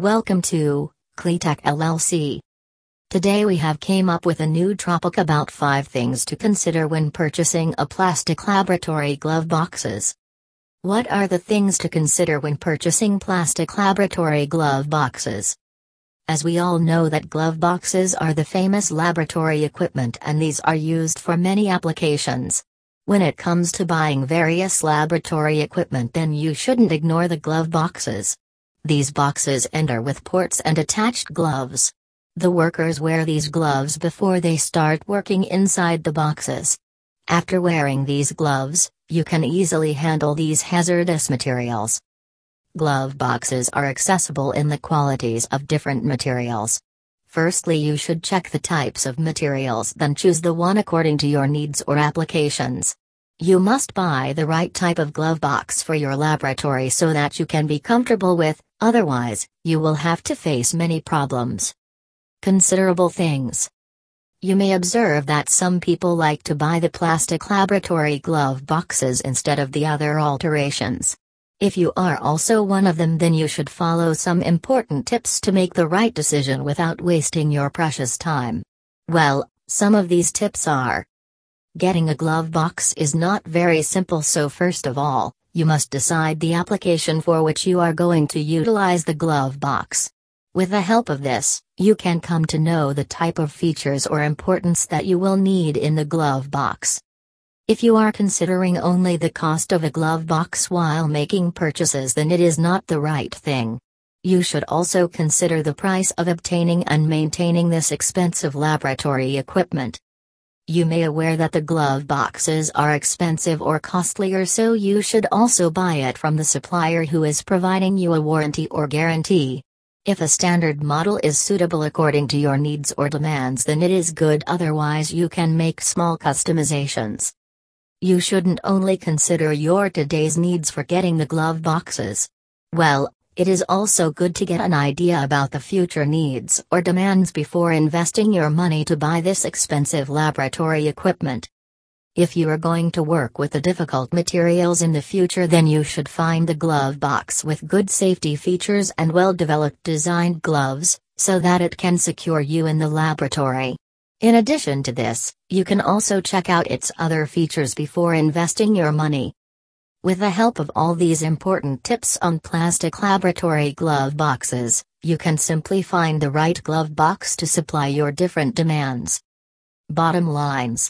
Welcome to Cleatech LLC. Today we have came up with a new topic about 5 things to consider when purchasing a plastic laboratory glove boxes. What are the things to consider when purchasing plastic laboratory glove boxes? As we all know that glove boxes are the famous laboratory equipment and these are used for many applications. When it comes to buying various laboratory equipment, then you shouldn't ignore the glove boxes. These boxes enter with ports and attached gloves. The workers wear these gloves before they start working inside the boxes. After wearing these gloves, you can easily handle these hazardous materials. Glove boxes are accessible in the qualities of different materials. Firstly, you should check the types of materials, then choose the one according to your needs or applications. You must buy the right type of glove box for your laboratory so that you can be comfortable with, otherwise, you will have to face many problems. Considerable things. You may observe that some people like to buy the plastic laboratory glove boxes instead of the other alterations. If you are also one of them, then you should follow some important tips to make the right decision without wasting your precious time. Well, some of these tips are: getting a glove box is not very simple, so first of all, you must decide the application for which you are going to utilize the glove box. With the help of this, you can come to know the type of features or importance that you will need in the glove box. If you are considering only the cost of a glove box while making purchases, then it is not the right thing. You should also consider the price of obtaining and maintaining this expensive laboratory equipment. You may be aware that the glove boxes are expensive or costlier, so you should also buy it from the supplier who is providing you a warranty or guarantee. If a standard model is suitable according to your needs or demands, then it is good, otherwise you can make small customizations. You shouldn't only consider your today's needs for getting the glove boxes. Well, it is also good to get an idea about the future needs or demands before investing your money to buy this expensive laboratory equipment. If you are going to work with the difficult materials in the future, then you should find the glove box with good safety features and well-developed designed gloves, so that it can secure you in the laboratory. In addition to this, you can also check out its other features before investing your money. With the help of all these important tips on plastic laboratory glove boxes, you can simply find the right glove box to supply your different demands. Bottom lines.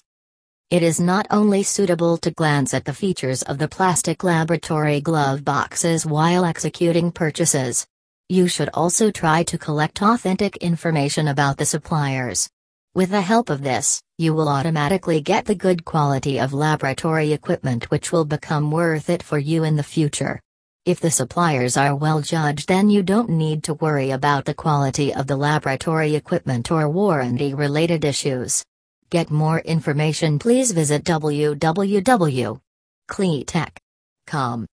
It is not only suitable to glance at the features of the plastic laboratory glove boxes while executing purchases. You should also try to collect authentic information about the suppliers. With the help of this, you will automatically get the good quality of laboratory equipment which will become worth it for you in the future. If the suppliers are well judged, then you don't need to worry about the quality of the laboratory equipment or warranty related issues. Get more information, please visit www.cleatech.com.